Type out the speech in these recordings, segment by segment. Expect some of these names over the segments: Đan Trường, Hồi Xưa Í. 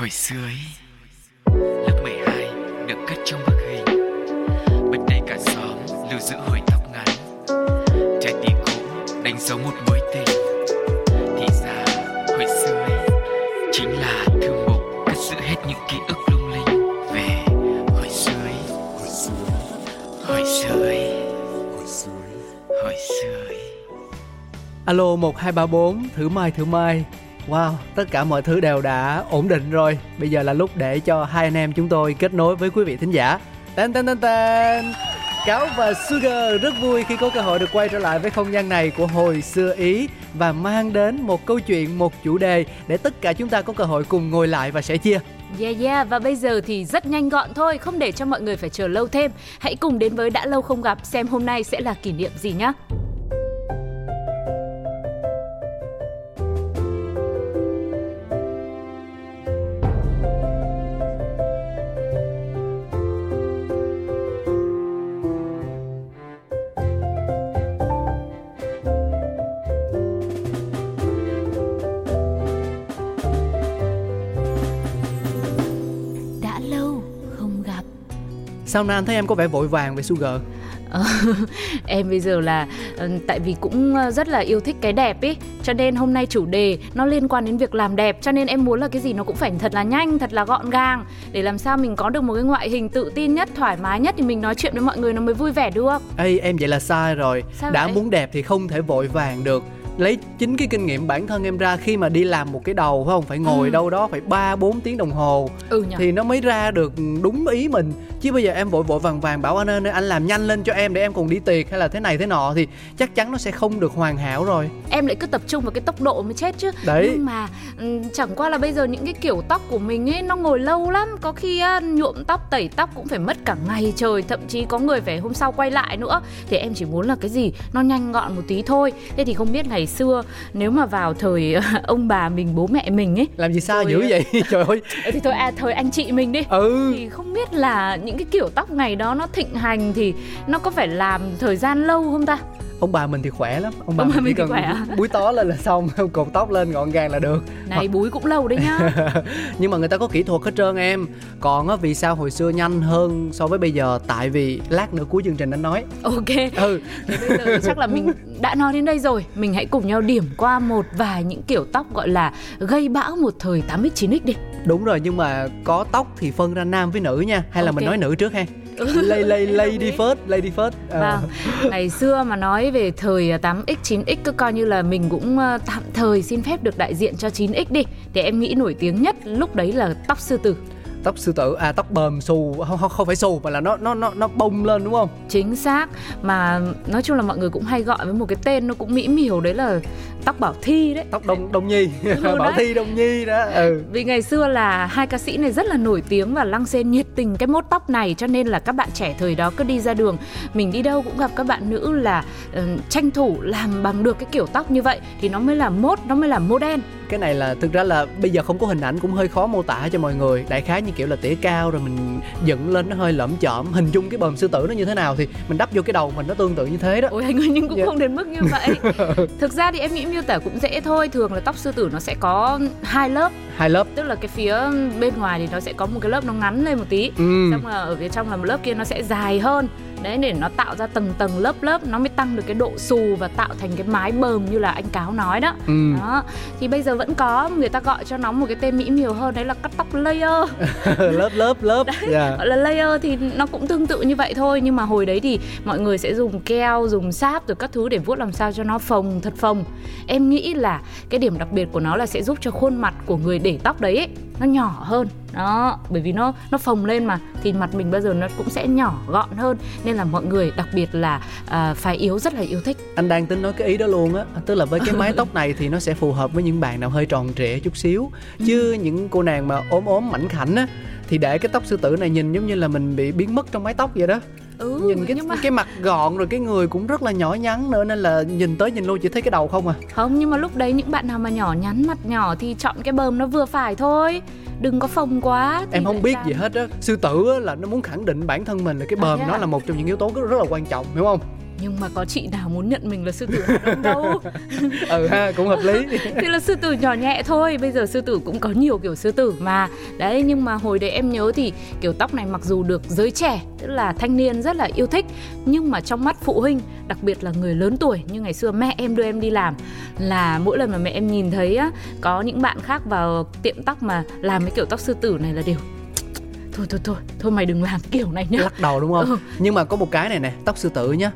Hồi xưa ấy, lớp 12 được cất trong bức hình, bên đây cả xóm lưu giữ hồi tóc ngắn, trái tim cũ đánh dấu một mối tình. Thì ra hồi xưa ấy chính là thư mục cất giữ hết những ký ức lung linh về hồi xưa ấy. Hồi xưa ấy, hồi xưa ấy. Alo 1234, thử mai. Wow, tất cả mọi thứ đều đã ổn định rồi. Bây giờ là lúc để cho hai anh em chúng tôi kết nối với quý vị thính giả. Tên. Cáo và Sugar rất vui khi có cơ hội được quay trở lại với không gian này của Hồi Xưa Ý và mang đến một câu chuyện, một chủ đề để tất cả chúng ta có cơ hội cùng ngồi lại và sẻ chia. Yeah, và bây giờ thì rất nhanh gọn thôi, không để cho mọi người phải chờ lâu thêm. Hãy cùng đến với Đã Lâu Không Gặp xem hôm nay sẽ là kỷ niệm gì nhé. Sao Nam thấy em có vẻ vội vàng về Sugar? Em bây giờ là tại vì cũng rất là yêu thích cái đẹp ý, cho nên hôm nay chủ đề nó liên quan đến việc làm đẹp, cho nên em muốn là cái gì nó cũng phải thật là nhanh, thật là gọn gàng để làm sao mình có được một cái ngoại hình tự tin nhất, thoải mái nhất thì mình nói chuyện với mọi người nó mới vui vẻ được. Ê em, vậy là sai rồi. Sao đã vậy? Muốn đẹp thì không thể vội vàng được. Lấy chính cái kinh nghiệm bản thân em ra, khi mà đi làm một cái đầu phải không, phải ngồi đâu đó phải 3-4 tiếng đồng hồ thì nó mới ra được đúng ý mình. Chứ bây giờ em vội vàng bảo anh ơi anh làm nhanh lên cho em để em còn đi tiệc hay là thế này thế nọ thì chắc chắn nó sẽ không được hoàn hảo rồi. Em lại cứ tập trung vào cái tốc độ mới chết chứ. Đấy. Nhưng mà chẳng qua là bây giờ những cái kiểu tóc của mình ấy nó ngồi lâu lắm, có khi nhuộm tóc, tẩy tóc cũng phải mất cả ngày trời, thậm chí có người phải hôm sau quay lại nữa. Thì em chỉ muốn là cái gì nó nhanh gọn một tí thôi. Thế thì không biết ngày xưa nếu mà vào thời ông bà mình, bố mẹ mình ấy làm gì sao dữ vậy trời ơi. Thì thôi thời anh chị mình đi, thì không biết là những cái kiểu tóc ngày đó nó thịnh hành thì nó có phải làm thời gian lâu không ta? Ông bà mình thì khỏe lắm, ông bà mình chỉ cần búi tó lên là xong, cột tóc lên gọn gàng là được. Này búi cũng lâu đấy nhá. Nhưng mà người ta có kỹ thuật hết trơn em. Còn á, vì sao hồi xưa nhanh hơn so với bây giờ? Tại vì lát nữa cuối chương trình anh nói. Ok. Bây giờ chắc là mình đã nói đến đây rồi, mình hãy cùng nhau điểm qua một vài những kiểu tóc gọi là gây bão một thời 8x 9x đi. Đúng rồi, nhưng mà có tóc thì phân ra nam với nữ nha, hay là mình nói nữ trước ha? Lady first. Ngày xưa mà nói về thời 8x 9x cứ coi như là mình cũng tạm thời xin phép được đại diện cho 9x đi. Thì em nghĩ nổi tiếng nhất lúc đấy là tóc sư tử. Tóc sư tử à, tóc bờm xù, không phải xù mà là nó bông lên đúng không? Chính xác, mà nói chung là mọi người cũng hay gọi với một cái tên nó cũng mỹ miều đấy là tóc Bảo Thi đấy. Tóc Đông Nhi. Bảo Thi Đông Nhi đó. Vì ngày xưa là hai ca sĩ này rất là nổi tiếng và lăng xê nhiệt tình cái mốt tóc này, cho nên là các bạn trẻ thời đó cứ đi ra đường, mình đi đâu cũng gặp các bạn nữ là tranh thủ làm bằng được cái kiểu tóc như vậy thì nó mới là mốt, nó mới là model. Cái này là thực ra là bây giờ không có hình ảnh cũng hơi khó mô tả cho mọi người. Đại khái như kiểu là tỉa cao rồi mình dựng lên nó hơi lõm chõm, hình dung cái bờm sư tử nó như thế nào thì mình đắp vô cái đầu mình nó tương tự như thế đó. Ôi anh ơi, nhưng cũng không đến mức như vậy. Thực ra thì em nghĩ miêu tả cũng dễ thôi. Thường là tóc sư tử nó sẽ có hai lớp, tức là cái phía bên ngoài thì nó sẽ có một cái lớp nó ngắn lên một tí, xong là ở phía trong là một lớp kia nó sẽ dài hơn. Đấy, để nó tạo ra tầng lớp nó mới tăng được cái độ xù và tạo thành cái mái bờm như là anh Cáo nói đó. Đó. Thì bây giờ vẫn có, người ta gọi cho nó một cái tên mỹ miều hơn, đấy là cắt tóc layer. lớp đấy, gọi là layer thì nó cũng tương tự như vậy thôi. Nhưng mà hồi đấy thì mọi người sẽ dùng keo, dùng sáp rồi các thứ để vuốt làm sao cho nó phồng, thật phồng. Em nghĩ là cái điểm đặc biệt của nó là sẽ giúp cho khuôn mặt của người để tóc đấy ấy, nó nhỏ hơn đó, bởi vì nó phồng lên mà thì mặt mình bây giờ nó cũng sẽ nhỏ gọn hơn, nên là mọi người đặc biệt là phái yếu rất là yêu thích. Anh đang tính nói cái ý đó luôn á, tức là với cái mái tóc này thì nó sẽ phù hợp với những bạn nào hơi tròn trịa chút xíu, chứ những cô nàng mà ốm mảnh khảnh á thì để cái tóc sư tử này nhìn giống như là mình bị biến mất trong mái tóc vậy đó. Nhìn cái mặt gọn rồi cái người cũng rất là nhỏ nhắn nữa, nên là nhìn tới nhìn lui chỉ thấy cái đầu không à. Không, nhưng mà lúc đấy những bạn nào mà nhỏ nhắn, mặt nhỏ thì chọn cái bờm nó vừa phải thôi, đừng có phồng quá. Em không biết gì hết á, sư tử á là nó muốn khẳng định bản thân mình là cái bờm nó là một trong những yếu tố rất là quan trọng, hiểu không? Nhưng mà có chị nào muốn nhận mình là sư tử Hà Đông đâu. Ừ ha, cũng hợp lý. Thì là sư tử nhỏ nhẹ thôi, bây giờ sư tử cũng có nhiều kiểu sư tử mà. Đấy, nhưng mà hồi đấy em nhớ thì kiểu tóc này mặc dù được giới trẻ, tức là thanh niên rất là yêu thích, nhưng mà trong mắt phụ huynh, đặc biệt là người lớn tuổi, như ngày xưa mẹ em đưa em đi làm, là mỗi lần mà mẹ em nhìn thấy á, có những bạn khác vào tiệm tóc mà làm cái kiểu tóc sư tử này là đều Thôi mày đừng làm kiểu này nhá, lắc đầu đúng không? Nhưng mà có một cái này nè, tóc sư tử nhá,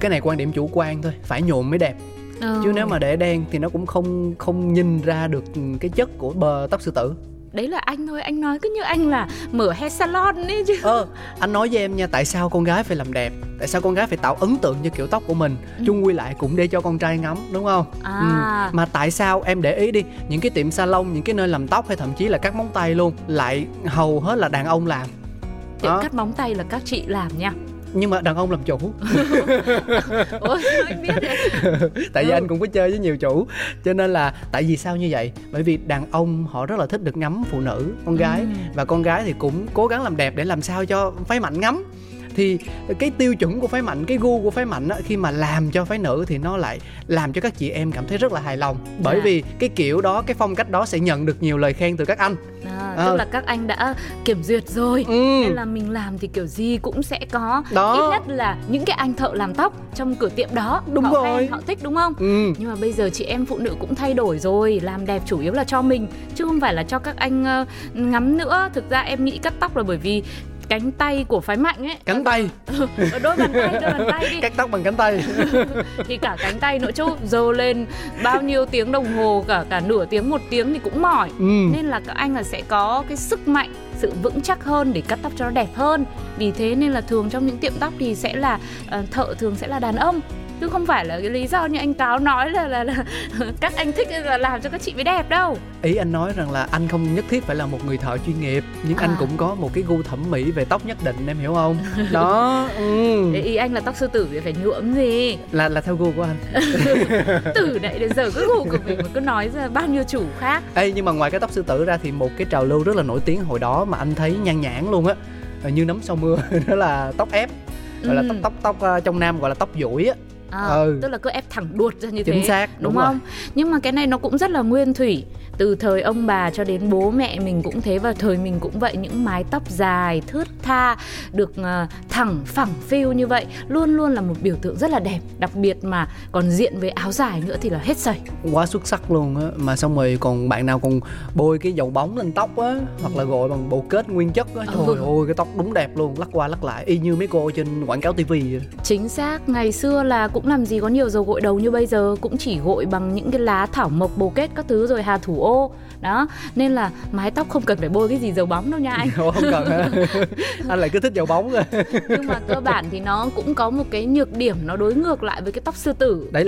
cái này quan điểm chủ quan thôi, phải nhuộm mới đẹp. Chứ nếu mà để đen thì nó cũng không nhìn ra được cái chất của bờ tóc sư tử. Đấy là anh thôi, anh nói cứ như anh là mở hair salon ấy chứ. Anh nói với em nha, tại sao con gái phải làm đẹp, tại sao con gái phải tạo ấn tượng như kiểu tóc của mình, chung quy lại cũng để cho con trai ngắm, đúng không? Mà tại sao em để ý đi, những cái tiệm salon, những cái nơi làm tóc hay thậm chí là cắt móng tay luôn, lại hầu hết là đàn ông làm. Tiệm cắt móng tay là các chị làm nha, nhưng mà đàn ông làm chủ. Ôi, anh biết đấy. Tại vì anh cũng có chơi với nhiều chủ, cho nên là tại vì sao như vậy? Bởi vì đàn ông họ rất là thích được ngắm phụ nữ, con gái, và con gái thì cũng cố gắng làm đẹp để làm sao cho phái mạnh ngắm. Thì cái tiêu chuẩn của phái mạnh, cái gu của phái mạnh á, khi mà làm cho phái nữ thì nó lại làm cho các chị em cảm thấy rất là hài lòng. Bởi vì cái kiểu đó, cái phong cách đó sẽ nhận được nhiều lời khen từ các anh. Tức là các anh đã kiểm duyệt rồi, nên là mình làm thì kiểu gì cũng sẽ có đó. Ít nhất là những cái anh thợ làm tóc trong cửa tiệm đó, đúng họ rồi, khen, họ thích, đúng không? Nhưng mà bây giờ chị em phụ nữ cũng thay đổi rồi, làm đẹp chủ yếu là cho mình chứ không phải là cho các anh ngắm nữa. Thực ra em nghĩ cắt tóc là bởi vì cánh tay của phái mạnh ấy, cánh tay, đôi bàn tay đi, cắt tóc bằng cánh tay thì cả cánh tay nữa chứ, dơ lên bao nhiêu tiếng đồng hồ, cả nửa tiếng, một tiếng thì cũng mỏi. Nên là các anh là sẽ có cái sức mạnh, sự vững chắc hơn để cắt tóc cho nó đẹp hơn. Vì thế nên là thường trong những tiệm tóc thì sẽ là thợ thường sẽ là đàn ông, chứ không phải là cái lý do như anh Cáo nói là các anh thích là làm cho các chị mới đẹp đâu. Ý anh nói rằng là anh không nhất thiết phải là một người thợ chuyên nghiệp, nhưng anh cũng có một cái gu thẩm mỹ về tóc nhất định, em hiểu không? Đó. Để ý anh là tóc sư tử thì phải nhuộm gì? Là theo gu của anh. Từ nãy đến giờ cứ gu của mình mà cứ nói ra bao nhiêu chủ khác. Ê, nhưng mà ngoài cái tóc sư tử ra thì một cái trào lưu rất là nổi tiếng hồi đó mà anh thấy nhan nhản luôn á, như nấm sau mưa, đó là tóc ép, gọi là tóc trong Nam gọi là tóc duỗi á. Tức là cứ ép thẳng đuột ra như chính thế. Chính xác, đúng không? Rồi. Nhưng mà cái này nó cũng rất là nguyên thủy, từ thời ông bà cho đến bố mẹ mình cũng thế, và thời mình cũng vậy. Những mái tóc dài, thướt tha, được thẳng phẳng phiu như vậy luôn luôn là một biểu tượng rất là đẹp. Đặc biệt mà còn diện với áo dài nữa thì là hết sảy, quá xuất sắc luôn á. Mà xong rồi còn bạn nào còn bôi cái dầu bóng lên tóc á, hoặc là gội bằng bộ kết nguyên chất á. Trời ơi, cái tóc đúng đẹp luôn, lắc qua lắc lại y như mấy cô trên quảng cáo TV vậy. Chính xác, ngày xưa là cũng làm gì có nhiều dầu gội đầu như bây giờ, cũng chỉ gội bằng những cái lá thảo mộc, bồ kết các thứ rồi hà thủ ô đó. Nên là mái tóc không cần phải bôi cái gì dầu bóng đâu nha anh. Không cần hả? Anh lại cứ thích dầu bóng rồi. Nhưng mà cơ bản thì nó cũng có một cái nhược điểm, nó đối ngược lại với cái tóc sư tử. Đấy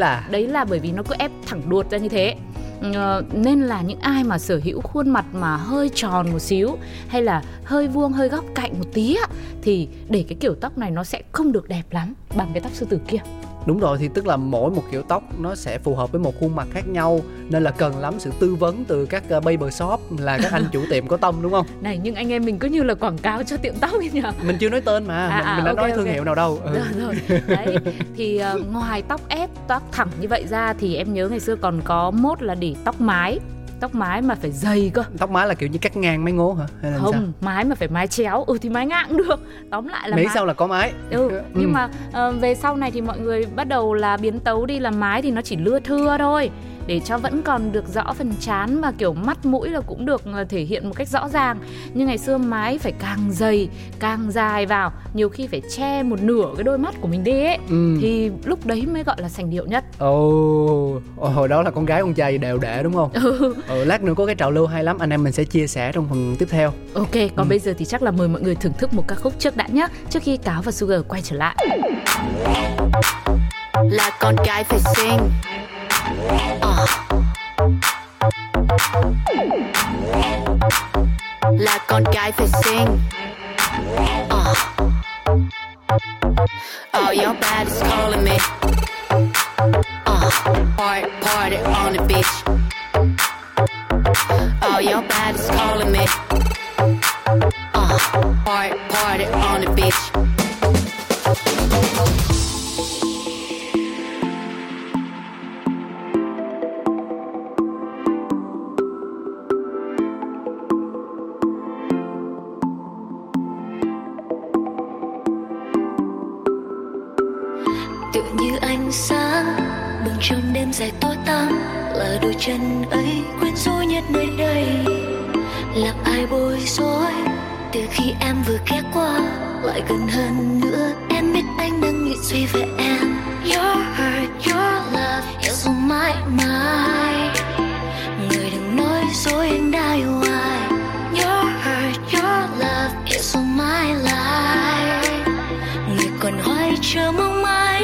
là bởi vì nó cứ ép thẳng đuột ra như thế. Nên là những ai mà sở hữu khuôn mặt mà hơi tròn một xíu, hay là hơi vuông, hơi góc cạnh một tí á, thì để cái kiểu tóc này nó sẽ không được đẹp lắm bằng cái tóc sư tử kia. Đúng rồi, thì tức là mỗi một kiểu tóc nó sẽ phù hợp với một khuôn mặt khác nhau, nên là cần lắm sự tư vấn từ các barber shop, là các anh chủ tiệm có tâm, đúng không? Này, nhưng anh em mình cứ như là quảng cáo cho tiệm tóc ấy nhỉ? Mình chưa nói tên mà, mình đã nói thương hiệu nào đâu. Rồi. Đấy, thì ngoài tóc ép, tóc thẳng như vậy ra thì em nhớ ngày xưa còn có mốt là để tóc mái. Tóc mái mà phải dày cơ. Tóc mái là kiểu như cắt ngang mái ngố hả? Hay là không, sao? Mái mà phải mái chéo. Thì mái ngang cũng được. Tóm lại là mấy mái sau là có mái. Nhưng mà về sau này thì mọi người bắt đầu là biến tấu đi, là mái thì nó chỉ lưa thưa thôi, để cho vẫn còn được rõ phần trán và kiểu mắt mũi là cũng được thể hiện một cách rõ ràng. Nhưng ngày xưa mái phải càng dày, càng dài vào, nhiều khi phải che một nửa cái đôi mắt của mình đi ấy. Thì lúc đấy mới gọi là sành điệu nhất. Hồi đó là con gái con trai đều để, đúng không? Lát nữa có cái trào lưu hay lắm, anh em mình sẽ chia sẻ trong phần tiếp theo. Ok, còn bây giờ thì chắc là mời mọi người thưởng thức một ca khúc trước đã nhé, trước khi Cáo và Sugar quay trở lại. Là con gái phải xinh. Là con gái phải xinh. Oh, your body's calling me. Party on the beach. Oh, your body's calling me. Party on the beach. đêm dài tối tăm là đôi chân ấy quyến rũ nhất nơi đây. Làm ai bối rối từ khi em vừa ghé qua, lại gần hơn nữa em biết anh đang nghĩ suy về em. Your heart, your love, yêu thương mãi mãi. Người đừng nói dối anh đã yêu ai. Your heart, your love, yêu thương mãi lại. Người còn hoài chờ mong mãi.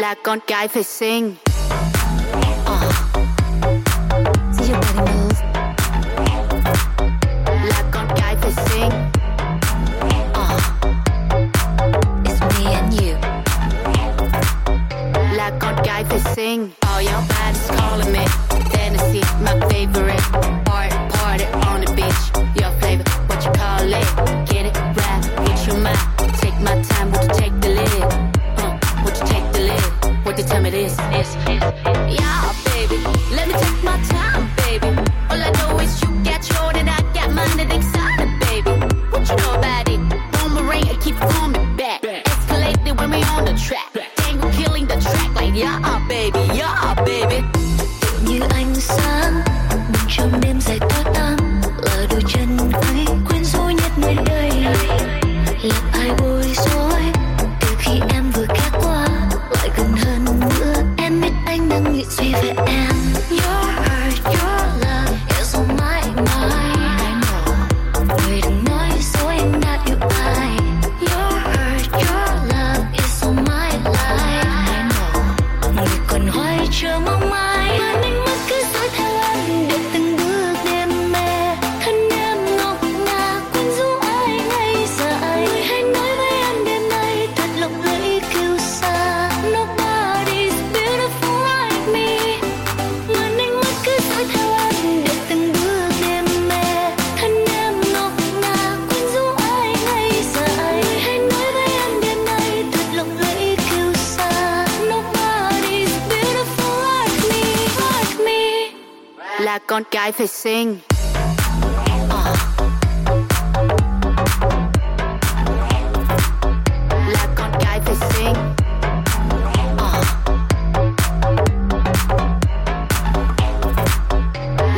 Là con cái phải xinh. Là con cái phải xinh. It's me and you. Là con cái phải xinh. All your body's calling me. Fantasy, my favorite. Party, party on the beach. Your flavor, what you call it? Get it right, get your mind. Take my time, would you take the lead? What the time it is? Yeah, baby, let me take my time, baby. All I know is you got your and I got mine, and excited, baby. What you know about it? Boomerang, I keep coming back. Escalated when we on the track. Tango killing the track like yeah, baby, yeah, baby. Như ánh sáng bừng trong đêm dài tối tăm là đôi chân ấy quyến rũ nhất nơi đây. Làm ai bối rối từ khi em vừa ghé qua. Lại gần hơn nữa em biết anh đang nghĩ suy về em. Your heart, your love, yêu thương mãi mãi. Người đừng nói dối anh đã yêu ai. Your heart, your love, yêu thương mãi lại. Người còn hoài chờ mong mãi. Anh ánh mắt cứ dõi theo anh để từng bước đêm mê. Thân em ngọc ngà quyến rũ ai ngay giờ anh. Người hãy nói với em đêm nay thật lòng lấy kiêu sa. Là con cái phải xinh. Là con cái phải xinh.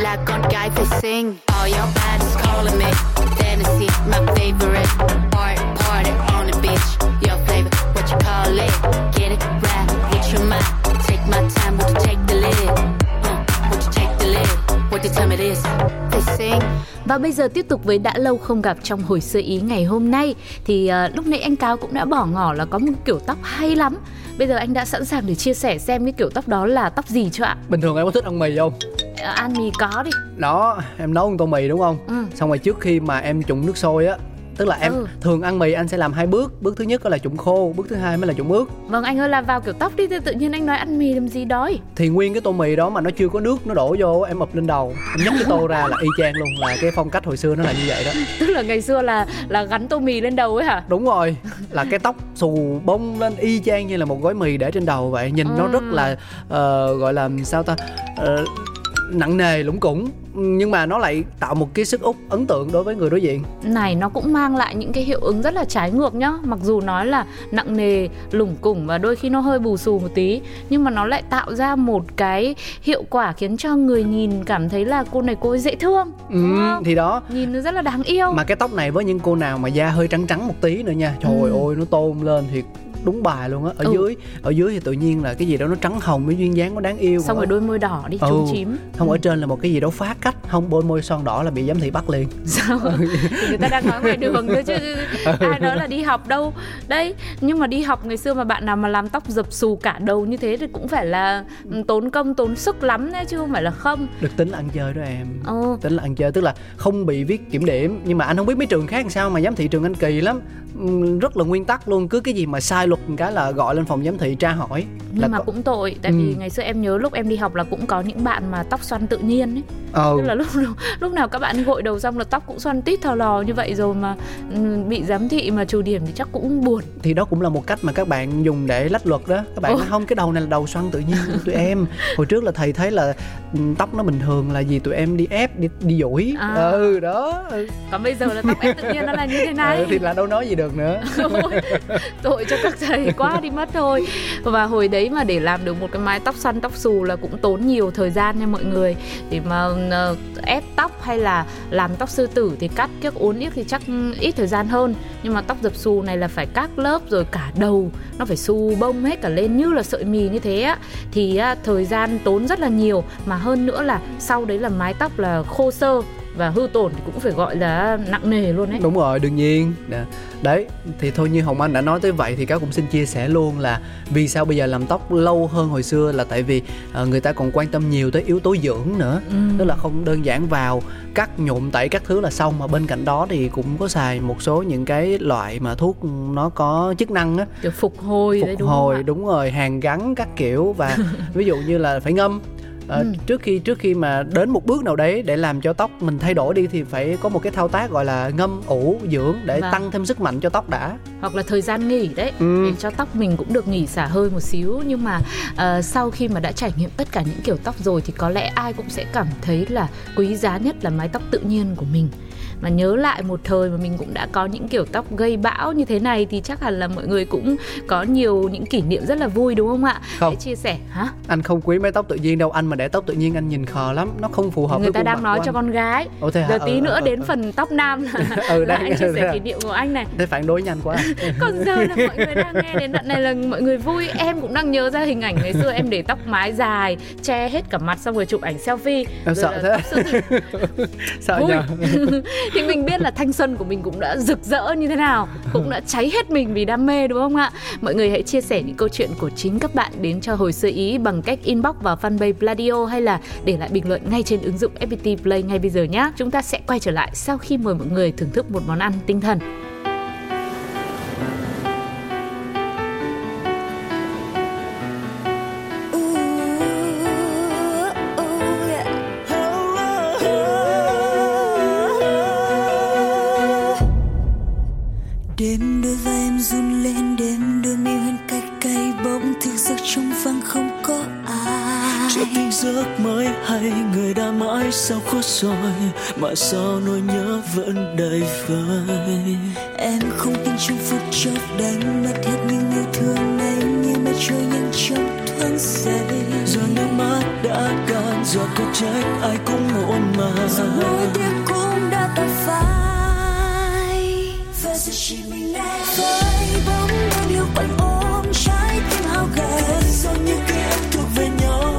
Là con cái phải xinh. All your body's calling me. Fantasy, my favorite. Party, party on the beach. Your flavor, what you call it? Get it right, get your mind. Take my time, would you take the lead? Và bây giờ tiếp tục với đã lâu không gặp trong Hồi Xưa Ý ngày hôm nay. Thì lúc nãy anh Cao cũng đã bỏ ngỏ là có một kiểu tóc hay lắm. Bây giờ anh đã sẵn sàng để chia sẻ xem cái kiểu tóc đó là tóc gì chưa ạ? Bình thường em có thích ăn mì không? Ăn mì có đi. Đó, em nấu một tô mì đúng không? Ừ. Xong rồi trước khi mà em trụng nước sôi á, tức là em thường ăn mì anh sẽ làm hai bước. Bước thứ nhất là trụng khô, bước thứ hai mới là trụng ướt. Vâng anh ơi, làm vào kiểu tóc đi, tự nhiên anh nói ăn mì làm gì đói. Thì nguyên cái tô mì đó mà nó chưa có nước, nó đổ vô em ập lên đầu, em nhấc cái tô ra là y chang luôn. Là cái phong cách hồi xưa nó là như vậy đó. Tức là ngày xưa là gắn tô mì lên đầu ấy hả? Đúng rồi, là cái tóc xù bông lên y chang như là một gói mì để trên đầu vậy. Nhìn nó rất là gọi là sao ta, nặng nề lủng củng, nhưng mà nó lại tạo một cái sức hút ấn tượng đối với người đối diện. Này, nó cũng mang lại những cái hiệu ứng rất là trái ngược nhá. Mặc dù nói là nặng nề, lủng củng và đôi khi nó hơi bù xù một tí, nhưng mà nó lại tạo ra một cái hiệu quả khiến cho người nhìn cảm thấy là cô này cô ấy dễ thương. Thì đó, nhìn nó rất là đáng yêu. Mà cái tóc này với những cô nào mà da hơi trắng trắng một tí nữa nha, trời ơi nó tôn lên thiệt đúng bài luôn á. Ở dưới thì tự nhiên là cái gì đó nó trắng hồng với duyên dáng, nó đáng yêu. Xong rồi đôi môi đỏ đi trúng chím. Không ở trên là một cái gì đó phá cách, không bôi môi son đỏ là bị giám thị bắt liền. Sao? Thì người ta đang nói ngoài đường thôi chứ ai nói là đi học đâu. Đấy, nhưng mà đi học ngày xưa mà bạn nào mà làm tóc dập xù cả đầu như thế thì cũng phải là tốn công tốn sức lắm đấy, chứ không phải là không. Được tính là ăn chơi đó em. Tính là ăn chơi, tức là không bị viết kiểm điểm, nhưng mà anh không biết mấy trường khác làm sao mà giám thị trường anh kỳ lắm. Rất là nguyên tắc luôn, cứ cái gì mà sai luật một cái là gọi lên phòng giám thị tra hỏi. Nhưng là mà cũng tội. Tại vì ngày xưa em nhớ lúc em đi học là cũng có những bạn mà tóc xoăn tự nhiên ấy. Tức là lúc nào các bạn gội đầu xong là tóc cũng xoăn tít thò lò như vậy rồi mà bị giám thị mà trừ điểm thì chắc cũng buồn. Thì đó cũng là một cách mà các bạn dùng để lách luật đó. Các bạn nói không, cái đầu này là đầu xoăn tự nhiên của tụi em. Hồi trước là thầy thấy là tóc nó bình thường là vì tụi em đi ép, đi duỗi. Đó. Còn bây giờ là tóc ép tự nhiên nó là như thế này. Thì là đâu nói gì được nữa. Tội cho các thầy quá đi mất thôi. Và hồi đấy mà để làm được một cái mái tóc xoăn tóc xù là cũng tốn nhiều thời gian nha mọi người. Để mà ép tóc hay là làm tóc sư tử thì cắt các uốn yếc thì chắc ít thời gian hơn. Nhưng mà tóc dập xù này là phải các lớp rồi cả đầu, nó phải xù bông hết cả lên như là sợi mì như thế á. Thì á, thời gian tốn rất là nhiều. Mà hơn nữa là sau đấy là mái tóc là khô sơ và hư tổn thì cũng phải gọi là nặng nề luôn ấy. Đúng rồi, đương nhiên. Đấy, thì thôi như Hồng Anh đã nói tới vậy thì Cáo cũng xin chia sẻ luôn là vì sao bây giờ làm tóc lâu hơn hồi xưa là tại vì người ta còn quan tâm nhiều tới yếu tố dưỡng nữa. Tức là không đơn giản vào cắt nhuộm tẩy các thứ là xong, mà bên cạnh đó thì cũng có xài một số những cái loại mà thuốc nó có chức năng á, kiểu phục hồi, đúng rồi, hàn gắn các kiểu và ví dụ như là phải ngâm. Trước khi mà đến một bước nào đấy để làm cho tóc mình thay đổi đi thì phải có một cái thao tác gọi là ngâm ủ dưỡng để tăng thêm sức mạnh cho tóc đã. Hoặc là thời gian nghỉ đấy, để cho tóc mình cũng được nghỉ xả hơi một xíu. Nhưng mà sau khi mà đã trải nghiệm tất cả những kiểu tóc rồi thì có lẽ ai cũng sẽ cảm thấy là quý giá nhất là mái tóc tự nhiên của mình. Mà nhớ lại một thời mà mình cũng đã có những kiểu tóc gây bão như thế này thì chắc hẳn là mọi người cũng có nhiều những kỷ niệm rất là vui đúng không ạ? Không. Để chia sẻ hả? Anh không quý mái tóc tự nhiên đâu, anh mà để tóc tự nhiên anh nhìn khờ lắm, nó không phù hợp người với người ta đang nói của anh. Cho con gái. Giờ tí nữa đến phần tóc nam là anh chia sẻ kỷ niệm của anh này. Thế phản đối nhanh quá. Còn giờ là mọi người đang nghe đến đoạn này là mọi người vui. Em cũng đang nhớ ra hình ảnh ngày xưa em để tóc mái dài che hết cả mặt xong rồi chụp ảnh selfie. Em sợ thế. Sợ nhờ. Thì mình biết là thanh xuân của mình cũng đã rực rỡ như thế nào, cũng đã cháy hết mình vì đam mê đúng không ạ? Mọi người hãy chia sẻ những câu chuyện của chính các bạn đến cho Hồi Xưa Ý bằng cách inbox vào fanpage Pladio hay là để lại bình luận ngay trên ứng dụng FPT Play ngay bây giờ nhé. Chúng ta sẽ quay trở lại sau khi mời mọi người thưởng thức một món ăn tinh thần. Đêm đôi vai em run lên, đêm đôi mi hoen cay cay, bỗng thức giấc trong vắng không có ai. Chợt tỉnh giấc mới hay người đã mãi sao khuất rồi, mà sao nỗi nhớ vẫn đầy vơi. Em không tin trong phút chốc đánh mất hết những yêu thương này, như mây trôi nhanh trong thoáng giây. Giờ nước mắt đã cạn, giờ có trách ai cũng muộn màng. Giờ nỗi tiếc cũng đã tàn phai. Và giờ chỉ mình em với bóng đêm yêu quanh ôm trái tim hao gầy, rồi như kết thúc về nhau.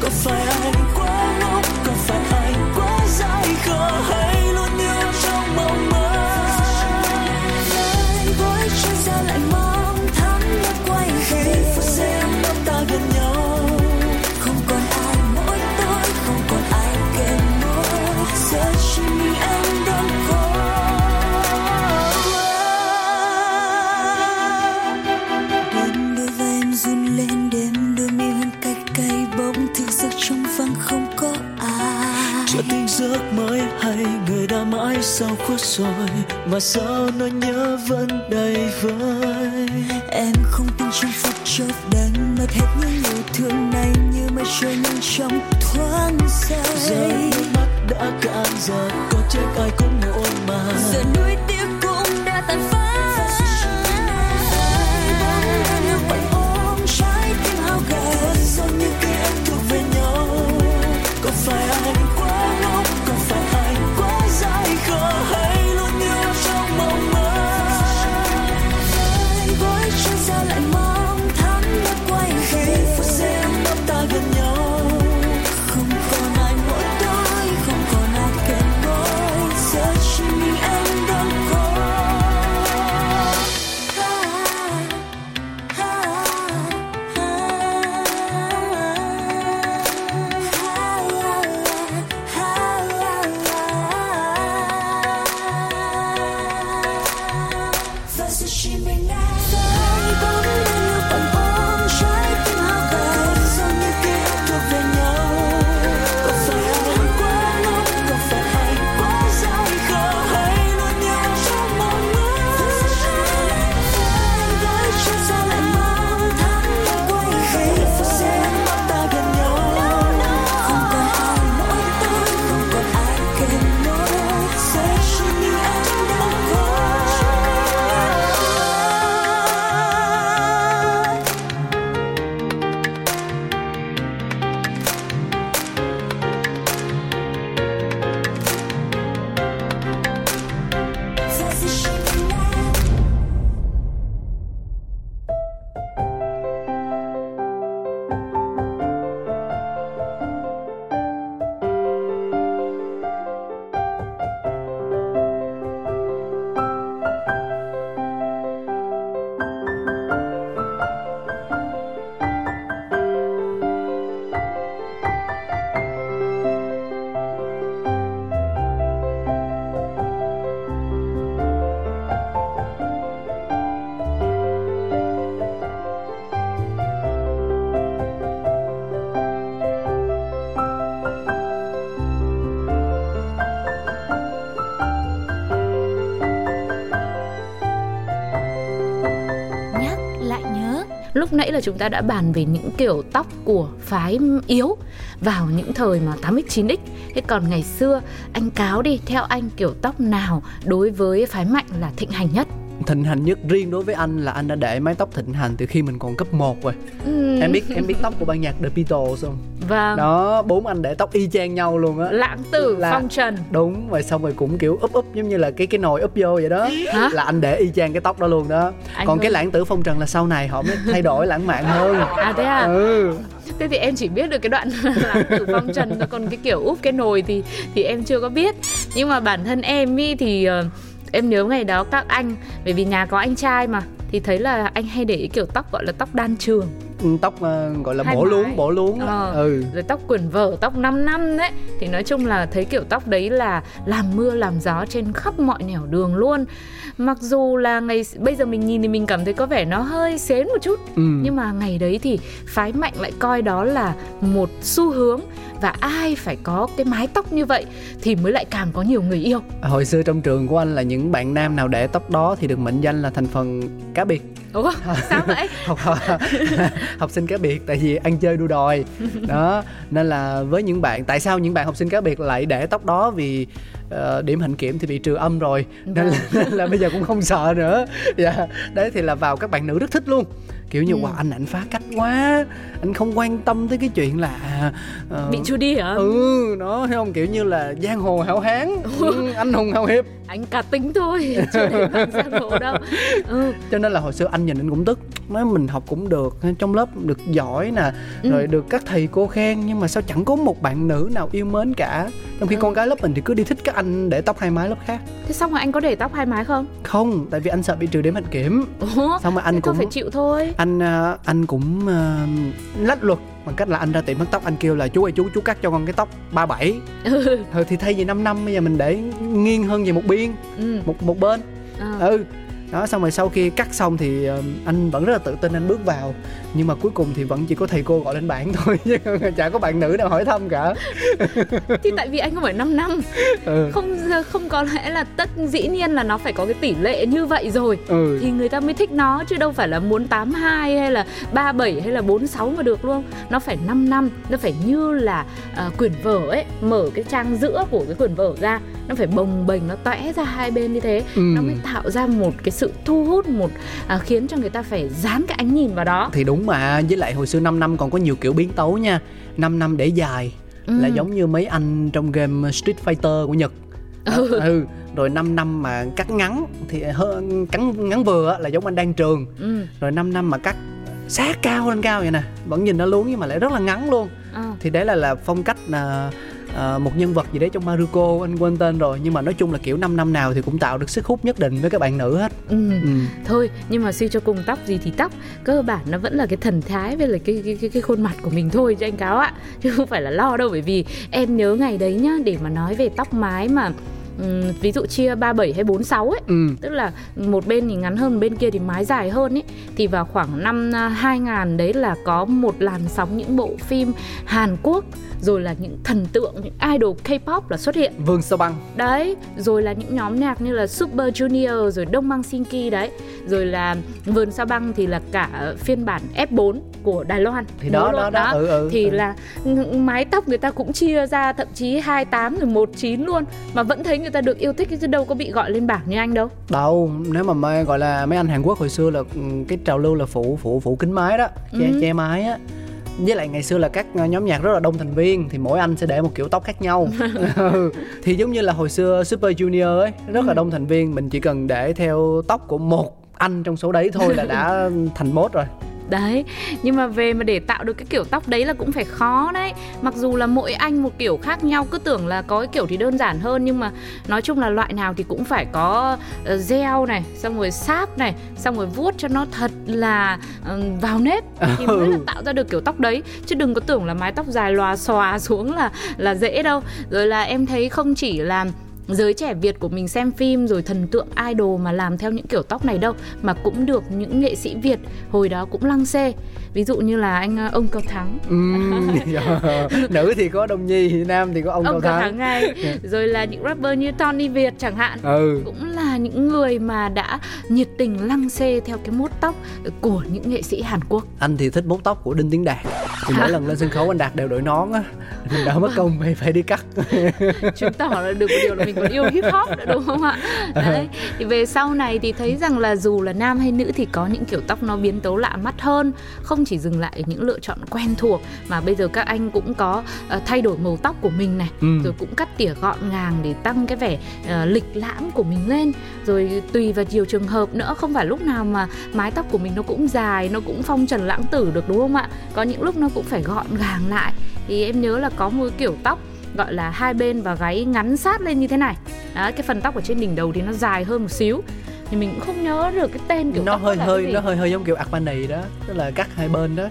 Có phải anh quá nóng, có phải anh quá dại khờ, hay luôn yêu trong mộng mơ. Với bối chân ra lại mong thắm nhất quay khi phút giây lúc ta gần nhau. Không còn ai mỗi tôi, không còn ai kề môi. Giờ chỉ mình em đơn côi. Chợt tỉnh giấc mới hay người đã mãi sao khuất rồi, mà sao nỗi nhớ vẫn đầy vơi. Em không tin trong phút chốc đánh mất hết những yêu thương này, như mây trôi nhanh trong thoáng giây. Giờ nước mắt đã cạn, giờ có trách ai cũng muộn màng. Giờ nỗi tiếc cũng đã tàn phai. Bóng đêm quanh ôm trái tim hao gầy, rồi như kết thúc về nhau. Có phải anh quá nóng, có phải anh quá dại khờ, hay luôn yêu trong mộng mơ. Với gối chân ra lại mong thắm nhất quay khi phút giây lúc ta gần nhau. Không còn ai mỗi tôi, không còn ai kề môi. Giờ chỉ mình em đơn côi. Lúc nãy là chúng ta đã bàn về những kiểu tóc của phái yếu vào những thời mà 8X, 9X. Thế còn ngày xưa, anh Cáo đi, theo anh kiểu tóc nào đối với phái Mạnh là thịnh hành nhất? Thịnh hành nhất riêng đối với anh là anh đã để mái tóc thịnh hành từ khi mình còn cấp 1 rồi. Em biết tóc của ban nhạc The Beatles không? Vâng. Đó, bốn anh để tóc y chang nhau luôn á. Lãng tử, phong trần. Đúng, rồi xong rồi cũng kiểu úp giống như là cái nồi úp vô vậy đó. Hả? Là anh để y chang cái tóc đó luôn đó. Anh còn cái lãng tử phong trần là sau này họ mới thay đổi lãng mạn hơn. À thế à? Ừ. Thế thì em chỉ biết được cái đoạn lãng tử phong trần thôi, còn cái kiểu úp cái nồi thì em chưa có biết. Nhưng mà bản thân em ý thì em nhớ ngày đó các anh, bởi vì nhà có anh trai mà, thì thấy là anh hay để kiểu tóc gọi là tóc đan trường, tóc gọi là bổ luống. Rồi tóc quyển vở, tóc 5 năm đấy. Thì nói chung là thấy kiểu tóc đấy là làm mưa làm gió trên khắp mọi nẻo đường luôn. Mặc dù là bây giờ mình nhìn thì mình cảm thấy có vẻ nó hơi xến một chút, nhưng mà ngày đấy thì phái Mạnh lại coi đó là một xu hướng, và ai phải có cái mái tóc như vậy thì mới lại càng có nhiều người yêu. Hồi xưa trong trường của anh là những bạn nam nào để tóc đó thì được mệnh danh là thành phần cá biệt. Ủa sao vậy? Học sinh cá biệt, tại vì ăn chơi đua đòi đó, nên là với những bạn, tại sao những bạn học sinh cá biệt lại để tóc đó? Vì điểm hạnh kiểm thì bị trừ âm rồi, nên là bây giờ cũng không sợ nữa. Yeah. Đấy thì là vào các bạn nữ rất thích luôn, kiểu như wow, anh phá cách quá, anh không quan tâm tới cái chuyện là bị trừ đi hả? Ừ, nó thấy không, kiểu như là giang hồ hảo hán, anh hùng hào hiệp. Anh cá tính thôi, chưa để bằng giang hồ đâu. Cho nên là hồi xưa anh nhìn anh cũng tức, nói mình học cũng được, trong lớp được giỏi nè, rồi được các thầy cô khen, nhưng mà sao chẳng có một bạn nữ nào yêu mến cả, trong khi con gái lớp mình thì cứ đi thích các anh để tóc hai mái lớp khác. Thế xong rồi anh có để tóc hai mái không? Không, tại vì anh sợ bị trừ điểm hạnh kiểm. Xong rồi anh cũng phải chịu thôi. Anh cũng lách luật bằng cách là anh ra tiệm hớt tóc, anh kêu là chú ơi chú cắt cho con cái tóc 37. Thôi thì thay vì 5 năm bây giờ mình để nghiêng hơn về một biên, một bên. Đó, xong rồi sau khi cắt xong thì anh vẫn rất là tự tin anh bước vào, nhưng mà cuối cùng thì vẫn chỉ có thầy cô gọi lên bảng thôi, chứ chả có bạn nữ nào hỏi thăm cả. Thì tại vì anh không phải 5 năm, không có lẽ là tất dĩ nhiên là nó phải có cái tỷ lệ như vậy rồi thì người ta mới thích nó, chứ đâu phải là muốn 82 hay là 37 hay là 46 mà được luôn. Nó phải 5 năm, nó phải như là quyển vở ấy, mở cái trang giữa của cái quyển vở ra, nó phải bồng bềnh, nó tóe ra hai bên như thế, nó mới tạo ra một cái sự thu hút, một khiến cho người ta phải dán cái ánh nhìn vào đó. Thì đúng mà, với lại hồi xưa 5 năm còn có nhiều kiểu biến tấu nha. 5 năm để dài là giống như mấy anh trong game Street Fighter của Nhật. Rồi 5 năm mà cắt ngắn thì ngắn vừa là giống anh Đan Trường. Rồi 5 năm mà cắt sát cao lên cao vậy nè, vẫn nhìn nó luống nhưng mà lại rất là ngắn luôn. Thì đấy là phong cách là một nhân vật gì đấy trong Maruko, anh quên tên rồi, nhưng mà nói chung là kiểu 5 năm nào thì cũng tạo được sức hút nhất định với các bạn nữ hết. Thôi nhưng mà suy cho cùng, tóc gì thì tóc, cơ bản nó vẫn là cái thần thái với là cái khuôn mặt của mình thôi chứ anh Cáo ạ, chứ không phải là lo đâu. Bởi vì em nhớ ngày đấy nhá, để mà nói về tóc mái mà ví dụ chia 37 hay 46 ấy, tức là một bên thì ngắn hơn, bên kia thì mái dài hơn ấy, thì vào khoảng năm 2000 đấy là có một làn sóng những bộ phim Hàn Quốc, rồi là những thần tượng, những idol K-pop là xuất hiện, Vương Sao Băng đấy, rồi là những nhóm nhạc như là Super Junior, rồi Đông Bang Sinki đấy, rồi là Vương Sao Băng thì là cả phiên bản F4 của Đài Loan thì đó. Là mái tóc người ta cũng chia ra, thậm chí 28 rồi 19 luôn, mà vẫn thấy người ta được yêu thích, chứ đâu có bị gọi lên bảng như anh đâu. Đâu, nếu mà gọi là mấy anh Hàn Quốc hồi xưa là cái trào lưu là phủ kính mái đó, che mái á. Với lại ngày xưa là các nhóm nhạc rất là đông thành viên, thì mỗi anh sẽ để một kiểu tóc khác nhau. Thì giống như là hồi xưa Super Junior ấy, rất là đông thành viên, mình chỉ cần để theo tóc của một anh trong số đấy thôi là đã thành mốt rồi. Đấy, nhưng mà về mà để tạo được cái kiểu tóc đấy là cũng phải khó đấy. Mặc dù là mỗi anh một kiểu khác nhau, cứ tưởng là có cái kiểu thì đơn giản hơn, nhưng mà nói chung là loại nào thì cũng phải có gel này, xong rồi sáp này, xong rồi vuốt cho nó thật là vào nếp thì mới là tạo ra được kiểu tóc đấy. Chứ đừng có tưởng là mái tóc dài lòa xòa xuống là dễ đâu. Rồi là em thấy không chỉ là giới trẻ Việt của mình xem phim rồi thần tượng idol mà làm theo những kiểu tóc này đâu, mà cũng được những nghệ sĩ Việt hồi đó cũng lăng xê, ví dụ như là ông Cao Thắng. Nữ thì có Đông Nhi, nam thì có ông Cao Thắng. Rồi là những rapper như Tony Việt chẳng hạn, cũng là là những người mà đã nhiệt tình lăng xê theo cái mốt tóc của những nghệ sĩ Hàn Quốc. Anh thì thích mốt tóc của Đinh Tiến Đạt. Thì mỗi lần lên sân khấu anh Đạt đều đội nón á, mình đã mất công mình phải đi cắt. Chúng ta hỏi là được một điều là mình còn yêu hip hop nữa, đúng không ạ? Đấy, thì về sau này thì thấy rằng là dù là nam hay nữ thì có những kiểu tóc nó biến tấu lạ mắt hơn, không chỉ dừng lại ở những lựa chọn quen thuộc mà bây giờ các anh cũng có thay đổi màu tóc của mình này, rồi cũng cắt tỉa gọn gàng để tăng cái vẻ lịch lãm của mình lên, rồi tùy vào nhiều trường hợp nữa, không phải lúc nào mà mái tóc của mình nó cũng dài, nó cũng phong trần lãng tử được, đúng không ạ? Có những lúc nó cũng phải gọn gàng lại. Thì em nhớ là có một kiểu tóc gọi là hai bên và gáy ngắn sát lên như thế này. Đó, cái phần tóc ở trên đỉnh đầu thì nó dài hơn một xíu. Thì mình cũng không nhớ được cái tên kiểu nó tóc hơi giống kiểu Armani đó, tức là cắt hai bên đó.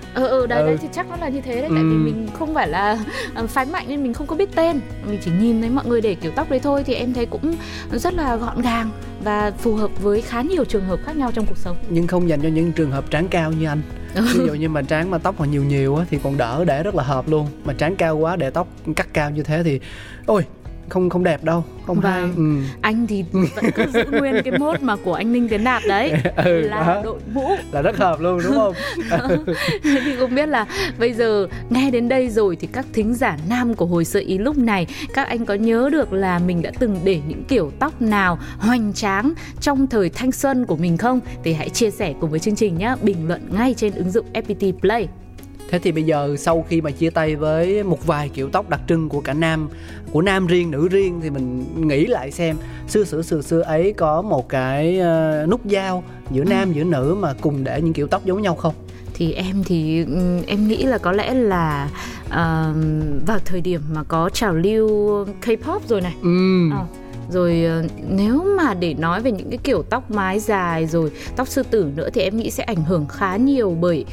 Đấy thì chắc nó là như thế đấy. Tại vì mình không phải là phán mạnh nên mình không có biết tên, mình chỉ nhìn thấy mọi người để kiểu tóc đấy thôi. Thì em thấy cũng rất là gọn gàng và phù hợp với khá nhiều trường hợp khác nhau trong cuộc sống. Nhưng không dành cho những trường hợp trán cao như anh. Ví dụ như mà trán mà tóc mà nhiều á thì còn đỡ, để rất là hợp luôn. Mà trán cao quá, để tóc cắt cao như thế thì ôi không đẹp đâu, không hay. Anh thì vẫn cứ giữ nguyên cái mốt mà của anh Ninh Tiến Đạt đấy, là đó. Đội mũ là rất hợp luôn, đúng không? Thì cũng biết là bây giờ nghe đến đây rồi thì các thính giả nam của Hồi Xưa Ý lúc này, các anh có nhớ được là mình đã từng để những kiểu tóc nào hoành tráng trong thời thanh xuân của mình không? Thì hãy chia sẻ cùng với chương trình nhé, bình luận ngay trên ứng dụng FPT Play. Thế thì bây giờ sau khi mà chia tay với một vài kiểu tóc đặc trưng của cả nam, của nam riêng, nữ riêng, thì mình nghĩ lại xem xưa ấy có một cái nút giao giữa nam giữa nữ mà cùng để những kiểu tóc giống nhau không? Thì em nghĩ là có lẽ là vào thời điểm mà có trào lưu K-pop rồi này. Rồi nếu mà để nói về những cái kiểu tóc mái dài rồi tóc sư tử nữa thì em nghĩ sẽ ảnh hưởng khá nhiều bởi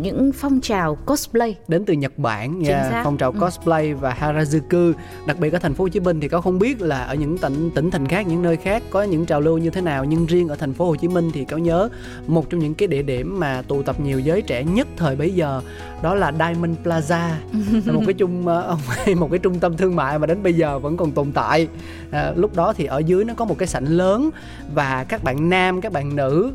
những phong trào cosplay đến từ Nhật Bản. Phong trào cosplay và Harajuku, đặc biệt ở thành phố Hồ Chí Minh thì có không biết là ở những tỉnh thành khác, những nơi khác có những trào lưu như thế nào, nhưng riêng ở thành phố Hồ Chí Minh thì có nhớ một trong những cái địa điểm mà tụ tập nhiều giới trẻ nhất thời bấy giờ, đó là Diamond Plaza, là một cái trung tâm thương mại mà đến bây giờ vẫn còn tồn tại. Lúc đó thì ở dưới nó có một cái sảnh lớn và các bạn nam, các bạn nữ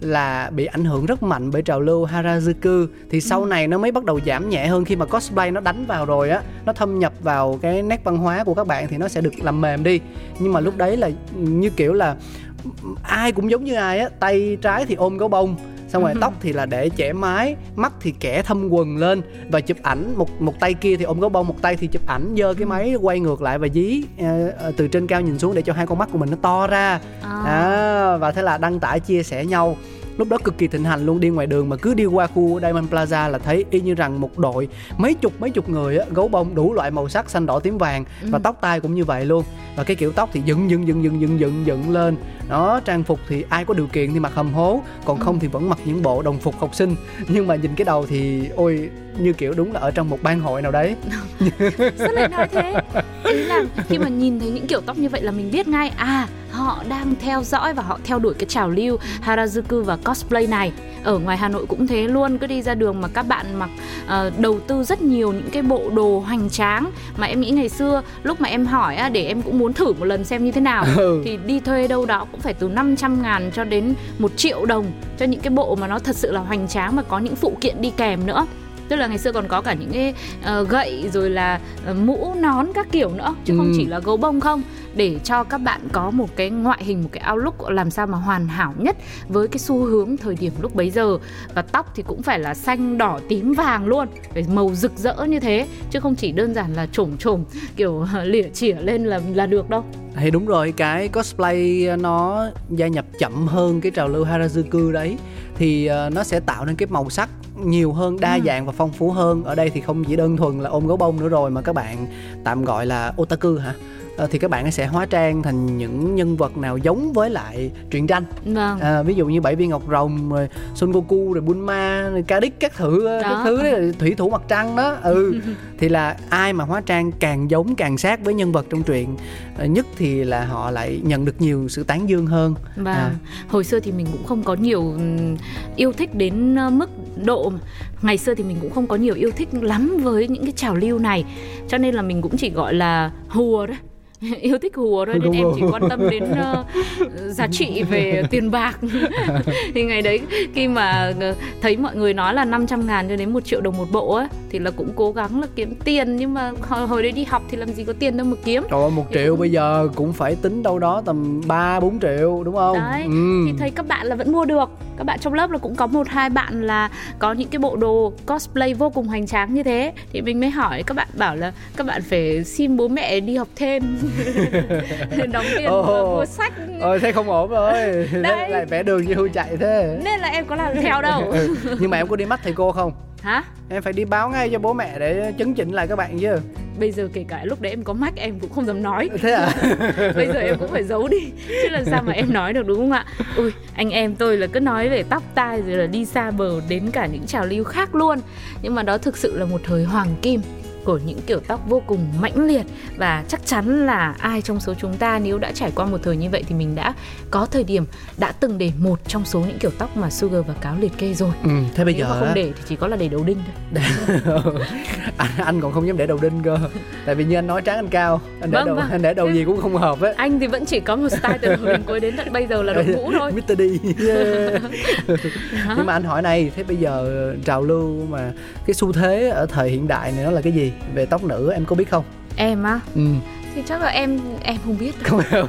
là bị ảnh hưởng rất mạnh bởi trào lưu Harajuku. Thì sau này nó mới bắt đầu giảm nhẹ hơn, khi mà cosplay nó đánh vào rồi á, nó thâm nhập vào cái nét văn hóa của các bạn thì nó sẽ được làm mềm đi. Nhưng mà lúc đấy là như kiểu là ai cũng giống như ai á, tay trái thì ôm gấu bông, xong rồi tóc thì là để chẻ mái, mắt thì kẻ thâm quần lên và chụp ảnh, một tay kia thì ôm gấu bông, một tay thì chụp ảnh, giơ cái máy quay ngược lại và dí từ trên cao nhìn xuống để cho hai con mắt của mình nó to ra. Và thế là đăng tải chia sẻ nhau. Lúc đó cực kỳ thịnh hành luôn, đi ngoài đường mà cứ đi qua khu Diamond Plaza là thấy y như rằng một đội mấy chục người á, gấu bông đủ loại màu sắc, xanh đỏ tím vàng, và tóc tai cũng như vậy luôn. Và cái kiểu tóc thì dựng lên. Đó, trang phục thì ai có điều kiện thì mặc hầm hố, còn không thì vẫn mặc những bộ đồng phục học sinh. Nhưng mà nhìn cái đầu thì ôi, như kiểu đúng là ở trong một ban hội nào đấy. Rất là nói thế. Ý là khi mà nhìn thấy những kiểu tóc như vậy là mình biết ngay, họ đang theo dõi và họ theo đuổi cái trào lưu Harajuku và cosplay này. Ở ngoài Hà Nội cũng thế luôn, cứ đi ra đường mà các bạn mặc đầu tư rất nhiều những cái bộ đồ hoành tráng mà em nghĩ ngày xưa lúc mà em hỏi để em cũng muốn thử một lần xem như thế nào, thì đi thuê đâu đó cũng phải từ 500.000 cho đến 1 triệu đồng cho những cái bộ mà nó thật sự là hoành tráng mà có những phụ kiện đi kèm nữa. Tức là ngày xưa còn có cả những cái gậy rồi là mũ nón các kiểu nữa, chứ không chỉ là gấu bông không, để cho các bạn có một cái ngoại hình, một cái outlook làm sao mà hoàn hảo nhất với cái xu hướng thời điểm lúc bấy giờ. Và tóc thì cũng phải là xanh đỏ tím vàng luôn, phải màu rực rỡ như thế, chứ không chỉ đơn giản là chổm kiểu lỉa chỉa lên là được đâu. Thì đúng rồi, cái cosplay nó gia nhập chậm hơn cái trào lưu Harajuku đấy, thì nó sẽ tạo nên cái màu sắc nhiều hơn, đa dạng và phong phú hơn. Ở đây thì không chỉ đơn thuần là ôm gấu bông nữa rồi, mà các bạn tạm gọi là otaku hả? Thì các bạn sẽ hóa trang thành những nhân vật nào giống với lại truyện tranh. Ví dụ như Bảy Viên Ngọc Rồng, rồi Son Goku, rồi Bulma, rồi Cadix, các thứ đấy, Thủy Thủ Mặt Trăng đó. Thì là ai mà hóa trang càng giống càng sát với nhân vật trong truyện nhất thì là họ lại nhận được nhiều sự tán dương hơn. Hồi xưa thì mình cũng không có nhiều yêu thích đến mức độ, ngày xưa thì mình cũng không có nhiều yêu thích lắm với những cái trào lưu này, cho nên là mình cũng chỉ gọi là hùa đó. yêu thích hùa thôi, nên em chỉ quan tâm đến giá trị về tiền bạc. Thì ngày đấy khi mà thấy mọi người nói là 500.000 cho đến 1 triệu đồng một bộ ấy, thì là cũng cố gắng là kiếm tiền, nhưng mà hồi đấy đi học thì làm gì có tiền đâu mà kiếm. Trời ơi, 1 triệu bây giờ cũng phải tính đâu đó tầm 3-4 triệu đúng không? Đấy, thì thấy các bạn là vẫn mua được. Các bạn trong lớp là cũng có 1-2 bạn là có những cái bộ đồ cosplay vô cùng hoành tráng như thế. Thì mình mới hỏi các bạn, bảo là các bạn phải xin bố mẹ đi học thêm đóng tiền mua sách. Thế không ổn rồi. Đấy, lại vẽ đường như hưu chạy thế. Nên là em có làm theo đâu. Nhưng mà em có đi mắt thầy cô không? Hả? Em phải đi báo ngay cho bố mẹ để chấn chỉnh lại các bạn chứ. Bây giờ kể cả lúc đấy em có mách em cũng không dám nói. Thế à? Bây giờ em cũng phải giấu đi, chứ làm sao mà em nói được đúng không ạ? Ui, anh em tôi là cứ nói về tóc tai rồi là đi xa bờ đến cả những trào lưu khác luôn. Nhưng mà đó thực sự là một thời hoàng kim của những kiểu tóc vô cùng mãnh liệt. Và chắc chắn là ai trong số chúng ta nếu đã trải qua một thời như vậy thì mình đã có thời điểm đã từng để một trong số những kiểu tóc mà Sugar và Cáo liệt kê rồi. Thế bây giờ mà không để thì chỉ có là để đầu đinh thôi. Anh còn không dám để đầu đinh cơ. Tại vì như anh nói, trán anh cao, anh để anh để đầu thế gì cũng không hợp ấy. Anh thì vẫn chỉ có một style từ đầu đến cuối đến tận bây giờ là đội mũ thôi. Mr. D. Yeah. Nhưng mà anh hỏi này, thế bây giờ trào lưu mà cái xu thế ở thời hiện đại này nó là cái gì? Về tóc nữ em có biết không? Em á? Thì chắc là em không biết. Không hiểu.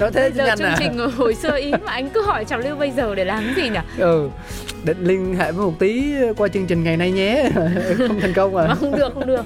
Nói thế chứ nhanh à. Chương trình Hồi Xưa Ý mà anh cứ hỏi trào lưu bây giờ để làm cái gì nhỉ? Định liên hệ với một tí qua chương trình ngày nay nhé. Không thành công à? Không được.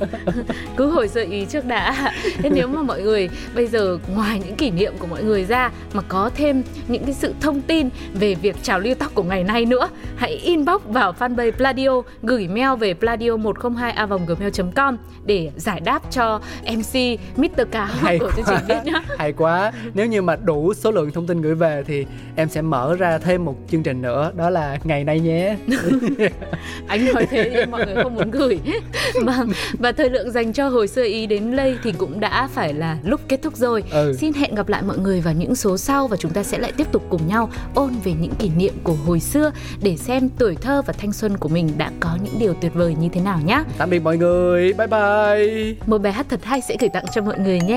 Cứ Hồi Xưa Ý trước đã. Thế nếu mà mọi người bây giờ ngoài những kỷ niệm của mọi người ra mà có thêm những cái sự thông tin về việc trào lưu tóc của ngày nay nữa, hãy inbox vào fanpage Pladio, gửi mail về pladio102a@gmail.com để giải đáp cho MC Mr. Cáo của chương trình biết nhá. Hay quá. Nếu như mà đủ số lượng thông tin gửi về thì em sẽ mở ra thêm một chương trình nữa, đó là ngày nay nhé. Anh nói thế nhưng mọi người không muốn gửi. Và thời lượng dành cho Hồi Xưa Ý đến đây thì cũng đã phải là lúc kết thúc rồi. Xin hẹn gặp lại mọi người vào những số sau, và chúng ta sẽ lại tiếp tục cùng nhau ôn về những kỷ niệm của hồi xưa để xem tuổi thơ và thanh xuân của mình đã có những điều tuyệt vời như thế nào nhé. Tạm biệt mọi người, bye bye. Một bài hát thật hay sẽ gửi tặng cho mọi người nhé.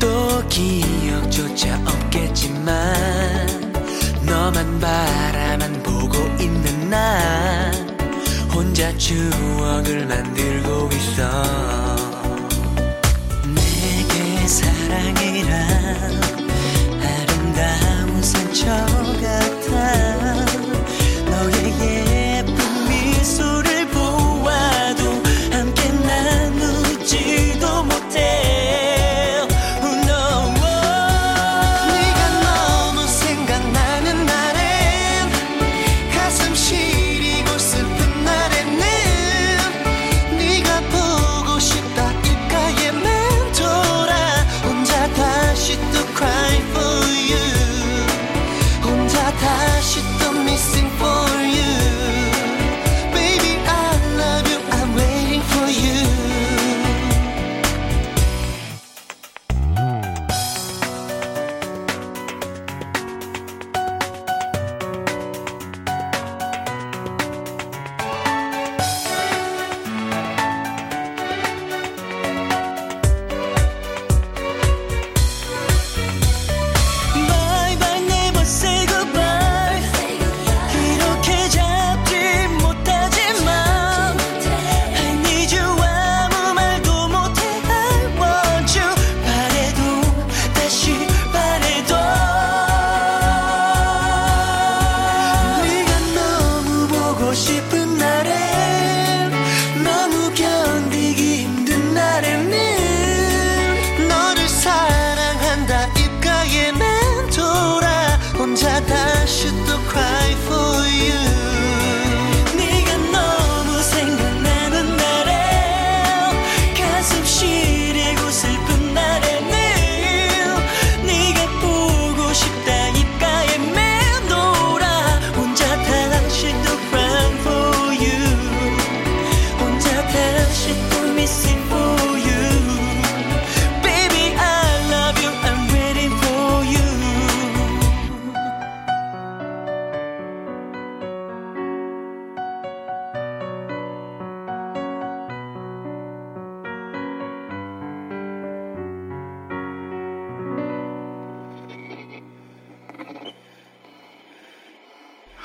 또 기억조차 없겠지만 너만 바라만 보고 있는 나 혼자 추억을 만들고 있어. 내게 사랑이란 아름다운 상처 같아. 너의 예쁜 미소를 보아도 함께 나누지도 못해. Cry for you.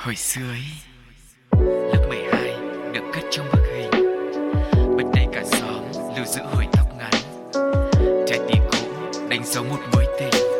Hồi xưa ấy, lớp 12 được cất trong bức hình. Bật đầy cả xóm lưu giữ hồi tóc ngắn. Trái tim cũ đánh dấu một mối tình.